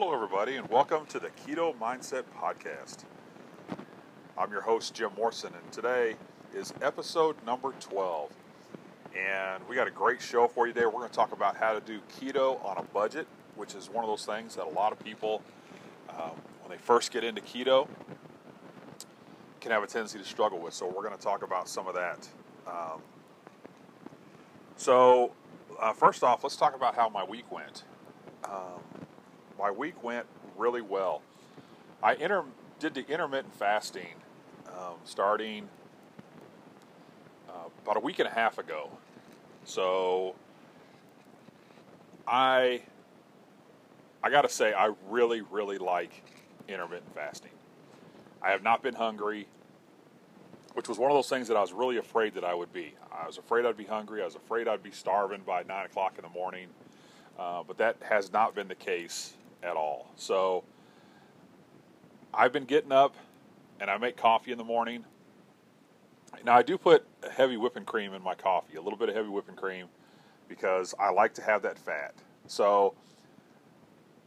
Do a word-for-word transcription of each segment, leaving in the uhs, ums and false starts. Hello, everybody, and welcome to the Keto Mindset Podcast. I'm your host, Jim Morrison, and today is episode number twelve. And we got a great show for you today. We're going to talk about how to do keto on a budget, which is one of those things that a lot of people, um, when they first get into keto, can have a tendency to struggle with. So we're going to talk about some of that. Um, so uh, first off, let's talk about how my week went. Um, my week went really well. I inter- did the intermittent fasting um, starting uh, about a week and a half ago. So I I gotta say I really, really like intermittent fasting. I have not been hungry, which was one of those things that I was really afraid that I would be. I was afraid I'd be hungry. I was afraid I'd be starving by nine o'clock in the morning. Uh, but that has not been the case at all. So I've been getting up, and I make coffee in the morning. Now, I do put heavy whipping cream in my coffee, a little bit of heavy whipping cream, because I like to have that fat. So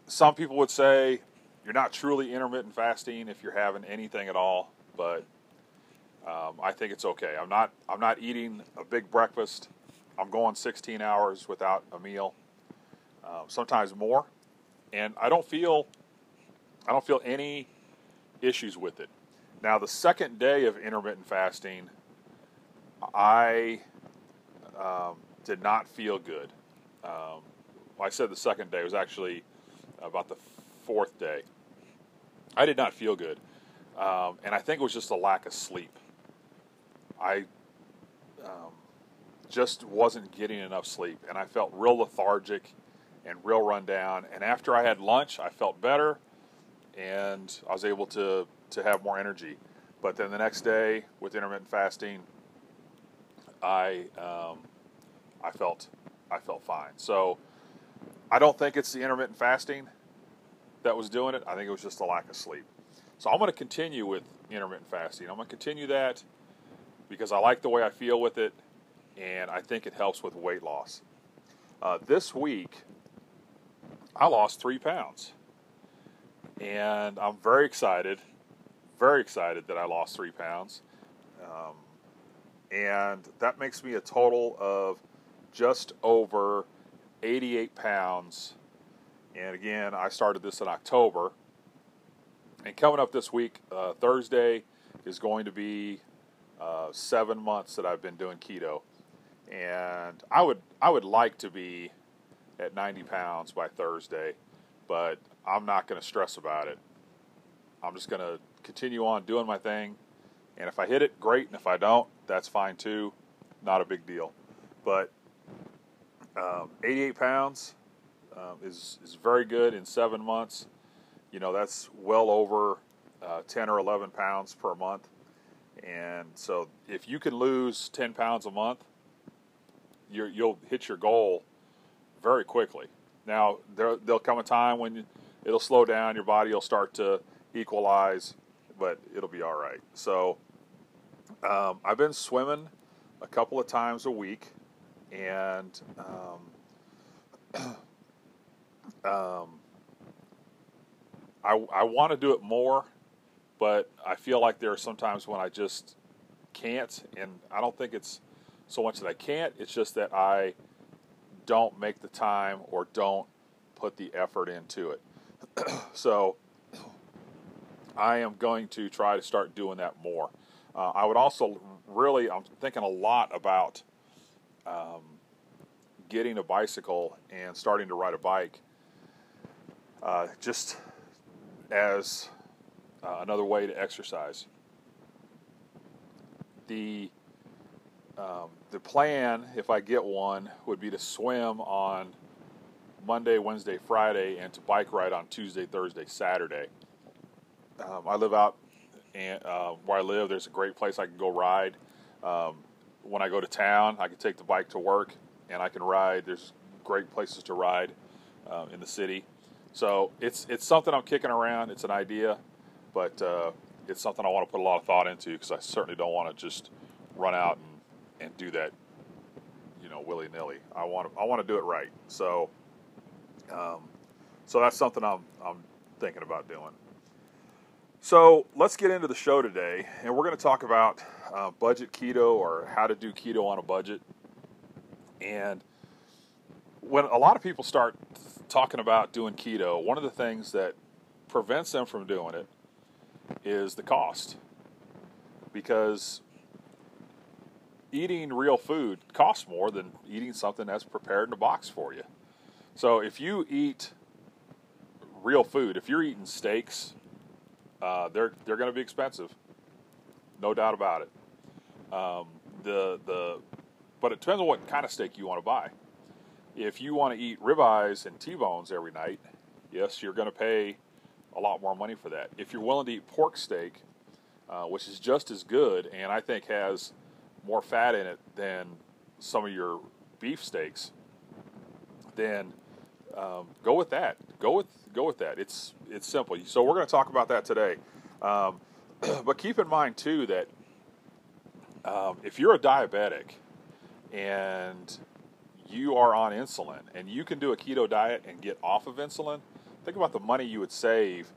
some people would say you're not truly intermittent fasting if you're having anything at all, but um, I think it's okay. I'm not, I'm not eating a big breakfast. I'm going sixteen hours without a meal. Um, sometimes more, and I don't feel, I don't feel any issues with it. Now, the second day of intermittent fasting, I um, did not feel good. Um, I said the second day, it was actually about the fourth day. I did not feel good, um, and I think it was just a lack of sleep. I um, just wasn't getting enough sleep, and I felt real lethargic and real rundown. And after I had lunch, I felt better, and I was able to, to have more energy. But then the next day, with intermittent fasting, I um, I felt I felt fine. So I don't think it's the intermittent fasting that was doing it. I think it was just a lack of sleep. So I'm going to continue with intermittent fasting. I'm going to continue that because I like the way I feel with it, and I think it helps with weight loss. Uh, this week, I lost three pounds, and I'm very excited, very excited that I lost three pounds, um, and that makes me a total of just over eighty-eight pounds, and again, I started this in October, and coming up this week, uh, Thursday is going to be uh, seven months that I've been doing keto, and I would, I would like to be at ninety pounds by Thursday, but I'm not going to stress about it. I'm just going to continue on doing my thing, and if I hit it, great, and if I don't, that's fine too. Not a big deal. But um, eighty-eight pounds um, is, is very good in seven months. You know, that's well over uh, ten or eleven pounds per month, and so if you can lose ten pounds a month, you're, you'll hit your goal very quickly. Now, there, there'll come a time when you, it'll slow down, your body will start to equalize, but it'll be all right. So um, I've been swimming a couple of times a week, and um, um, I, I want to do it more, but I feel like there are some times when I just can't, and I don't think it's so much that I can't, it's just that I don't make the time or don't put the effort into it. So I am going to try to start doing that more. Uh, I would also really, I'm thinking a lot about um, getting a bicycle and starting to ride a bike uh, just as uh, another way to exercise. The Um, the plan, if I get one, would be to swim on Monday, Wednesday, Friday, and to bike ride on Tuesday, Thursday, Saturday. Um, I live out and, uh, where I live. There's a great place I can go ride. Um, when I go to town, I can take the bike to work, and I can ride. There's great places to ride uh, in the city. So it's it's something I'm kicking around. It's an idea, but uh, it's something I want to put a lot of thought into because I certainly don't want to just run out and and do that, you know, willy-nilly. I want to, I want to do it right. So, um, So that's something I'm, I'm thinking about doing. So let's get into the show today, and we're going to talk about uh, budget keto, or how to do keto on a budget. And when a lot of people start talking about doing keto, one of the things that prevents them from doing it is the cost. Because eating real food costs more than eating something that's prepared in a box for you. So if you eat real food, if you're eating steaks, uh, they're they're going to be expensive, no doubt about it. Um, the the but it depends on what kind of steak you want to buy. If you want to eat ribeyes and T-bones every night, yes, you're going to pay a lot more money for that. If you're willing to eat pork steak, uh, which is just as good and I think has more fat in it than some of your beef steaks, then um, go with that. Go with go with that. It's it's simple. So we're going to talk about that today. Um, but keep in mind too that um, if you're a diabetic and you are on insulin and you can do a keto diet and get off of insulin, think about the money you would save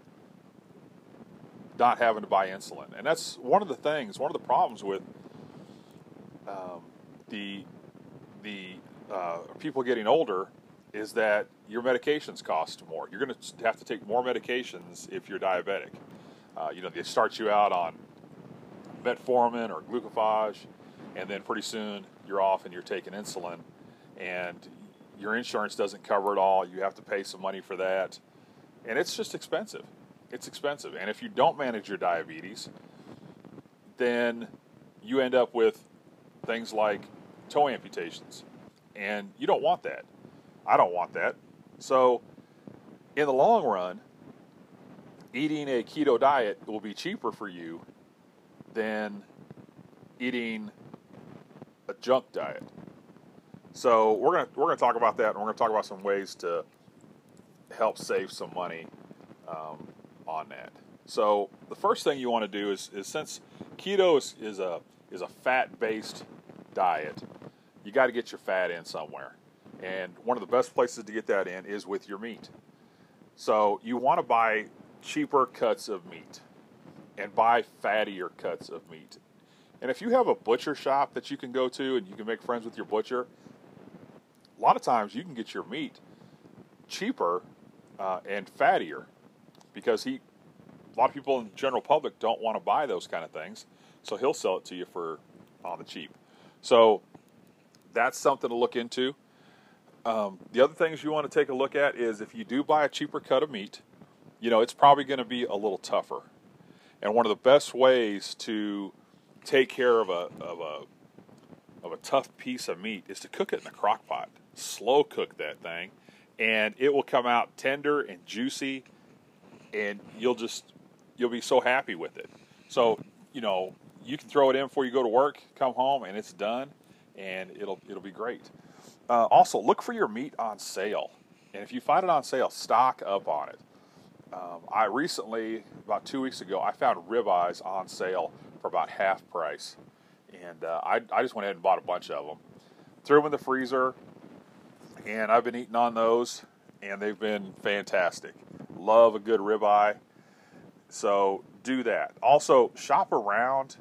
not having to buy insulin. And that's one of the things, one of the problems with um, the the uh, people getting older is that your medications cost more. You're going to have to take more medications if you're diabetic. Uh, you know, they start you out on metformin or glucophage, and then pretty soon you're off and you're taking insulin, and your insurance doesn't cover it all. You have to pay some money for that. And it's just expensive. It's expensive. And if you don't manage your diabetes, then you end up with things like toe amputations. And you don't want that. I don't want that. So in the long run, eating a keto diet will be cheaper for you than eating a junk diet. So we're gonna we're gonna talk about that, and we're gonna talk about some ways to help save some money um, on that. So the first thing you want to do is, is since keto is, is a is a fat-based diet, you got to get your fat in somewhere, and one of the best places to get that in is with your meat. So you want to buy cheaper cuts of meat, and buy fattier cuts of meat. And if you have a butcher shop that you can go to, and you can make friends with your butcher, a lot of times you can get your meat cheaper uh, and fattier, because he, a lot of people in the general public don't want to buy those kind of things, so he'll sell it to you for on the cheap. So that's something to look into. Um, the other things you want to take a look at is if you do buy a cheaper cut of meat, you know, it's probably going to be a little tougher. And one of the best ways to take care of a of a of a tough piece of meat is to cook it in a crock pot. Slow cook that thing, and it will come out tender and juicy, and you'll just you'll be so happy with it. So you know you can throw it in before you go to work, come home, and it's done, and it'll it'll be great. Uh, also, look for your meat on sale, and if you find it on sale, stock up on it. Um, I recently, about two weeks ago, I found ribeyes on sale for about half price, and uh, I, I just went ahead and bought a bunch of them, threw them in the freezer. And I've been eating on those, and they've been fantastic. Love a good ribeye. So do that. Also, shop around,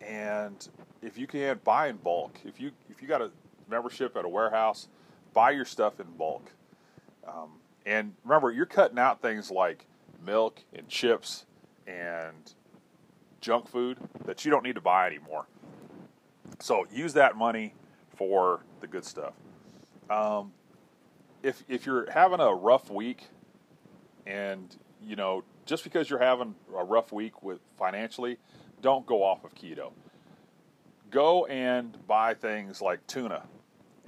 and if you can, buy in bulk. If you if you got a membership at a warehouse, buy your stuff in bulk. Um, and remember, you're cutting out things like milk and chips and junk food that you don't need to buy anymore. So use that money for the good stuff. Um, if if you're having a rough week, and you know just because you're having a rough week with financially, don't go off of keto. Go and buy things like tuna,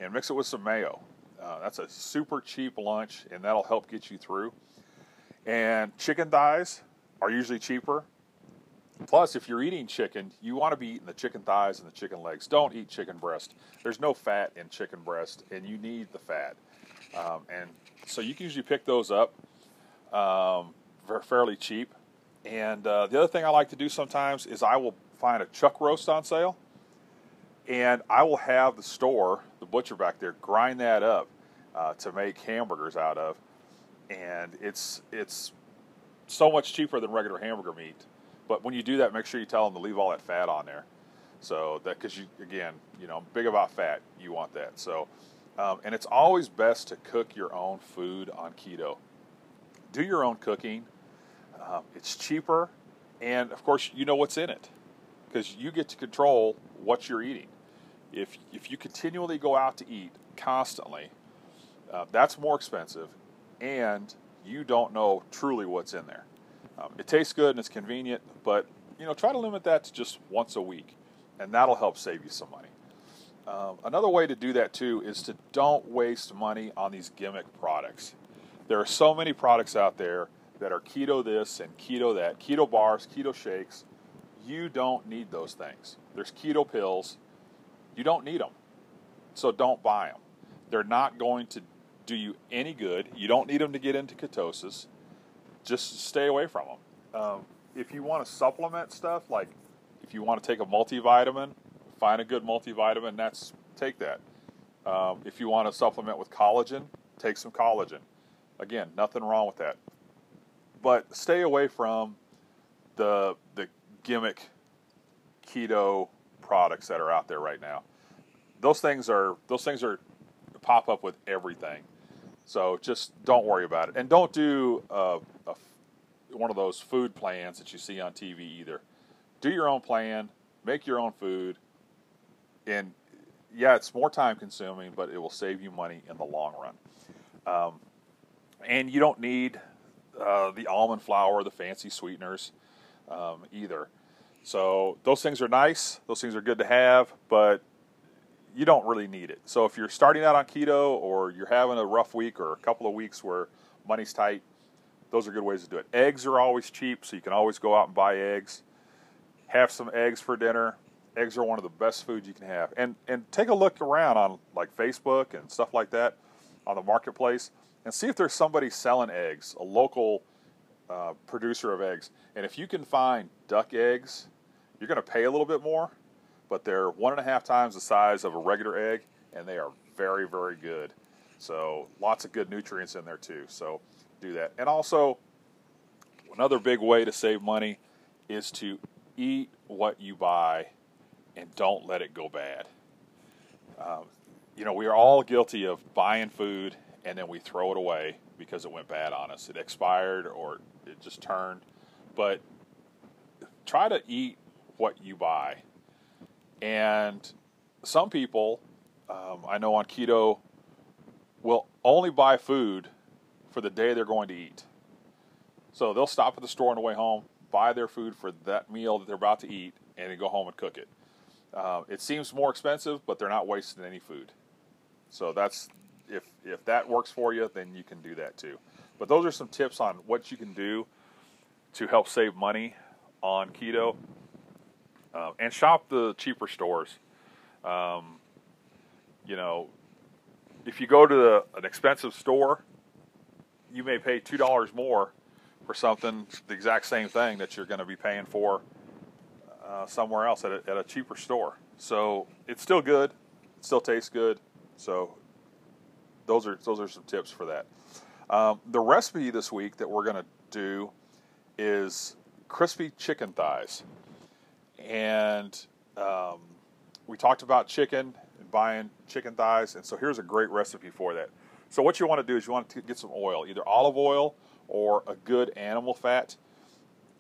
and mix it with some mayo. Uh, that's a super cheap lunch, and that'll help get you through. And chicken thighs are usually cheaper. Plus, if you're eating chicken, you want to be eating the chicken thighs and the chicken legs. Don't eat chicken breast. There's no fat in chicken breast, and you need the fat. Um, and so you can usually pick those up um, fairly cheap. And uh, the other thing I like to do sometimes is I will find a chuck roast on sale, and I will have the store, the butcher back there, grind that up uh, to make hamburgers out of. and it's it's so much cheaper than regular hamburger meat. But when you do that, make sure you tell them to leave all that fat on there. So that, because you, again, you know, I'm big about fat. You want that. So, um, and it's always best to cook your own food on keto. Do your own cooking. Um, it's cheaper, and of course, you know what's in it, because you get to control what you're eating. If if you continually go out to eat constantly, uh, that's more expensive, and you don't know truly what's in there. Um, it tastes good and it's convenient, but you know, try to limit that to just once a week, and that'll help save you some money. Um, another way to do that too is to don't waste money on these gimmick products. There are so many products out there that are keto this and keto that, keto bars, keto shakes. You don't need those things. There's keto pills. You don't need them, so don't buy them. They're not going to do you any good. You don't need them to get into ketosis. Just stay away from them. Um, if you want to supplement stuff, like if you want to take a multivitamin, find a good multivitamin, that's take that. Um, if you want to supplement with collagen, take some collagen. Again, nothing wrong with that. But stay away from the the gimmick keto products that are out there right now. Those things are those things are pop up with everything. So just don't worry about it, and don't do a, a, one of those food plans that you see on T V either. Do your own plan, make your own food, and yeah, it's more time consuming, but it will save you money in the long run. Um, and you don't need uh, the almond flour, the fancy sweeteners um, either. So those things are nice, those things are good to have, but you don't really need it. So if you're starting out on keto, or you're having a rough week or a couple of weeks where money's tight, those are good ways to do it. Eggs are always cheap, so you can always go out and buy eggs. Have some eggs for dinner. Eggs are one of the best foods you can have. And and take a look around on like Facebook and stuff like that on the marketplace, and see if there's somebody selling eggs, a local uh, producer of eggs. And if you can find duck eggs, you're going to pay a little bit more, but they're one and a half times the size of a regular egg, and they are very, very good. So lots of good nutrients in there too, so do that. And also, another big way to save money is to eat what you buy and don't let it go bad. Um, you know, we are all guilty of buying food, and then we throw it away because it went bad on us. It expired, or it just turned. But try to eat what you buy. And some people, um, I know on keto, will only buy food for the day they're going to eat. So they'll stop at the store on the way home, buy their food for that meal that they're about to eat, and then go home and cook it. Uh, it seems more expensive, but they're not wasting any food. So that's if if that works for you, then you can do that too. But those are some tips on what you can do to help save money on keto. Uh, and shop the cheaper stores. Um, you know, if you go to the, an expensive store, you may pay two dollars more for something, the exact same thing that you're going to be paying for uh, somewhere else at a, at a cheaper store. So it's still good. It still tastes good. So those are, those are some tips for that. Um, the recipe this week that we're going to do is crispy chicken thighs. And um, we talked about chicken and buying chicken thighs, and so here's a great recipe for that. So what you want to do is you want to get some oil, either olive oil or a good animal fat.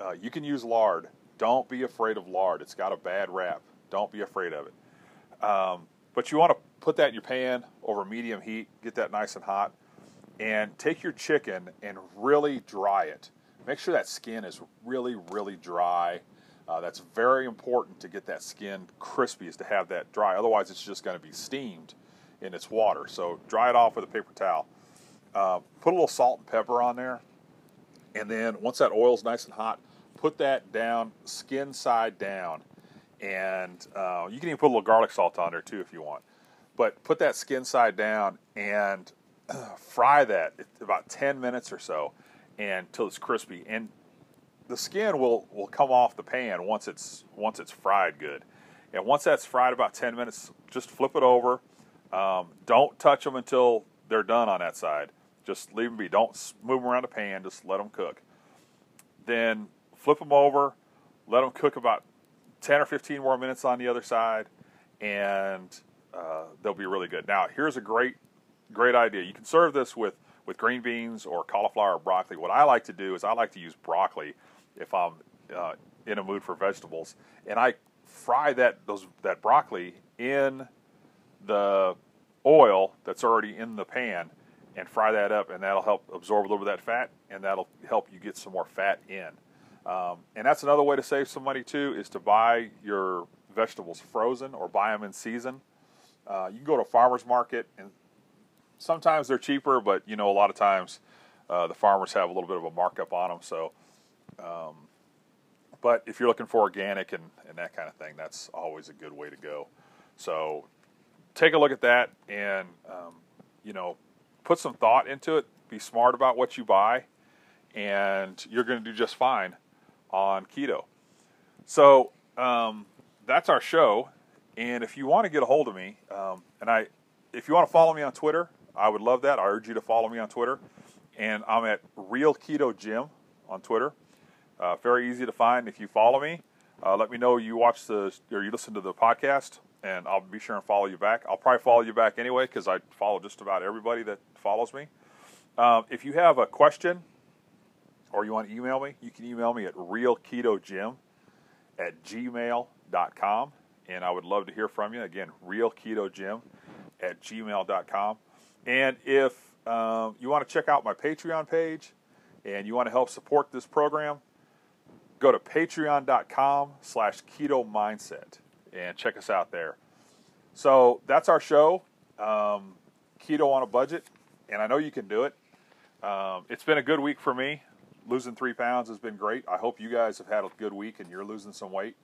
Uh, you can use lard. Don't be afraid of lard. It's got a bad rap. Don't be afraid of it. Um, but you want to put that in your pan over medium heat, get that nice and hot, and take your chicken and really dry it. Make sure that skin is really, really dry. Uh, that's very important to get that skin crispy, is to have that dry. Otherwise, it's just going to be steamed in its water. So dry it off with a paper towel. Uh, put a little salt and pepper on there. And then once that oil's nice and hot, put that down, skin side down. And uh, you can even put a little garlic salt on there too if you want. But put that skin side down and uh, fry that about ten minutes or so until it's crispy. And the skin will, will come off the pan once it's once it's fried good. And once that's fried about ten minutes, just flip it over. Um, don't touch them until they're done on that side. Just leave them be. Don't move them around the pan. Just let them cook. Then flip them over. Let them cook about ten or fifteen more minutes on the other side, and uh, they'll be really good. Now, here's a great, great idea. You can serve this with, with green beans or cauliflower or broccoli. What I like to do is I like to use broccoli if I'm uh, in a mood for vegetables, and I fry that those that broccoli in the oil that's already in the pan and fry that up, and that'll help absorb a little bit of that fat, and that'll help you get some more fat in. Um, and that's another way to save some money too, is to buy your vegetables frozen or buy them in season. Uh, you can go to a farmer's market, and sometimes they're cheaper, but you know, a lot of times uh, the farmers have a little bit of a markup on them. So, um, but if you're looking for organic and, and that kind of thing, that's always a good way to go. So take a look at that, and um, you know, put some thought into it. Be smart about what you buy, and you're going to do just fine on keto. So um, that's our show. And if you want to get a hold of me, um, and I, if you want to follow me on Twitter, I would love that. I urge you to follow me on Twitter. And I'm at Real Keto Gym on Twitter. Uh, very easy to find. If you follow me, uh, let me know you watch the or you listen to the podcast, and I'll be sure and follow you back. I'll probably follow you back anyway, because I follow just about everybody that follows me. Um, if you have a question, or you want to email me, you can email me at real keto gym at gmail dot com. And I would love to hear from you. Again, real keto gym at gmail dot com. And if um, you want to check out my Patreon page and you want to help support this program, go to patreon dot com slash keto mindset and check us out there. So that's our show, um, Keto on a Budget. And I know you can do it. Um, it's been a good week for me. Losing three pounds has been great. I hope you guys have had a good week and you're losing some weight.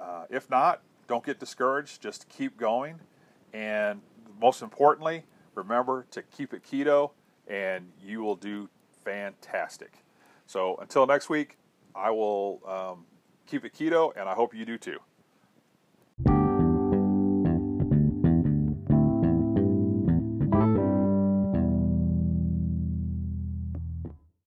Uh, if not, don't get discouraged. Just keep going. And most importantly, remember to keep it keto, and you will do fantastic. So until next week, I will um, keep it keto, and I hope you do too.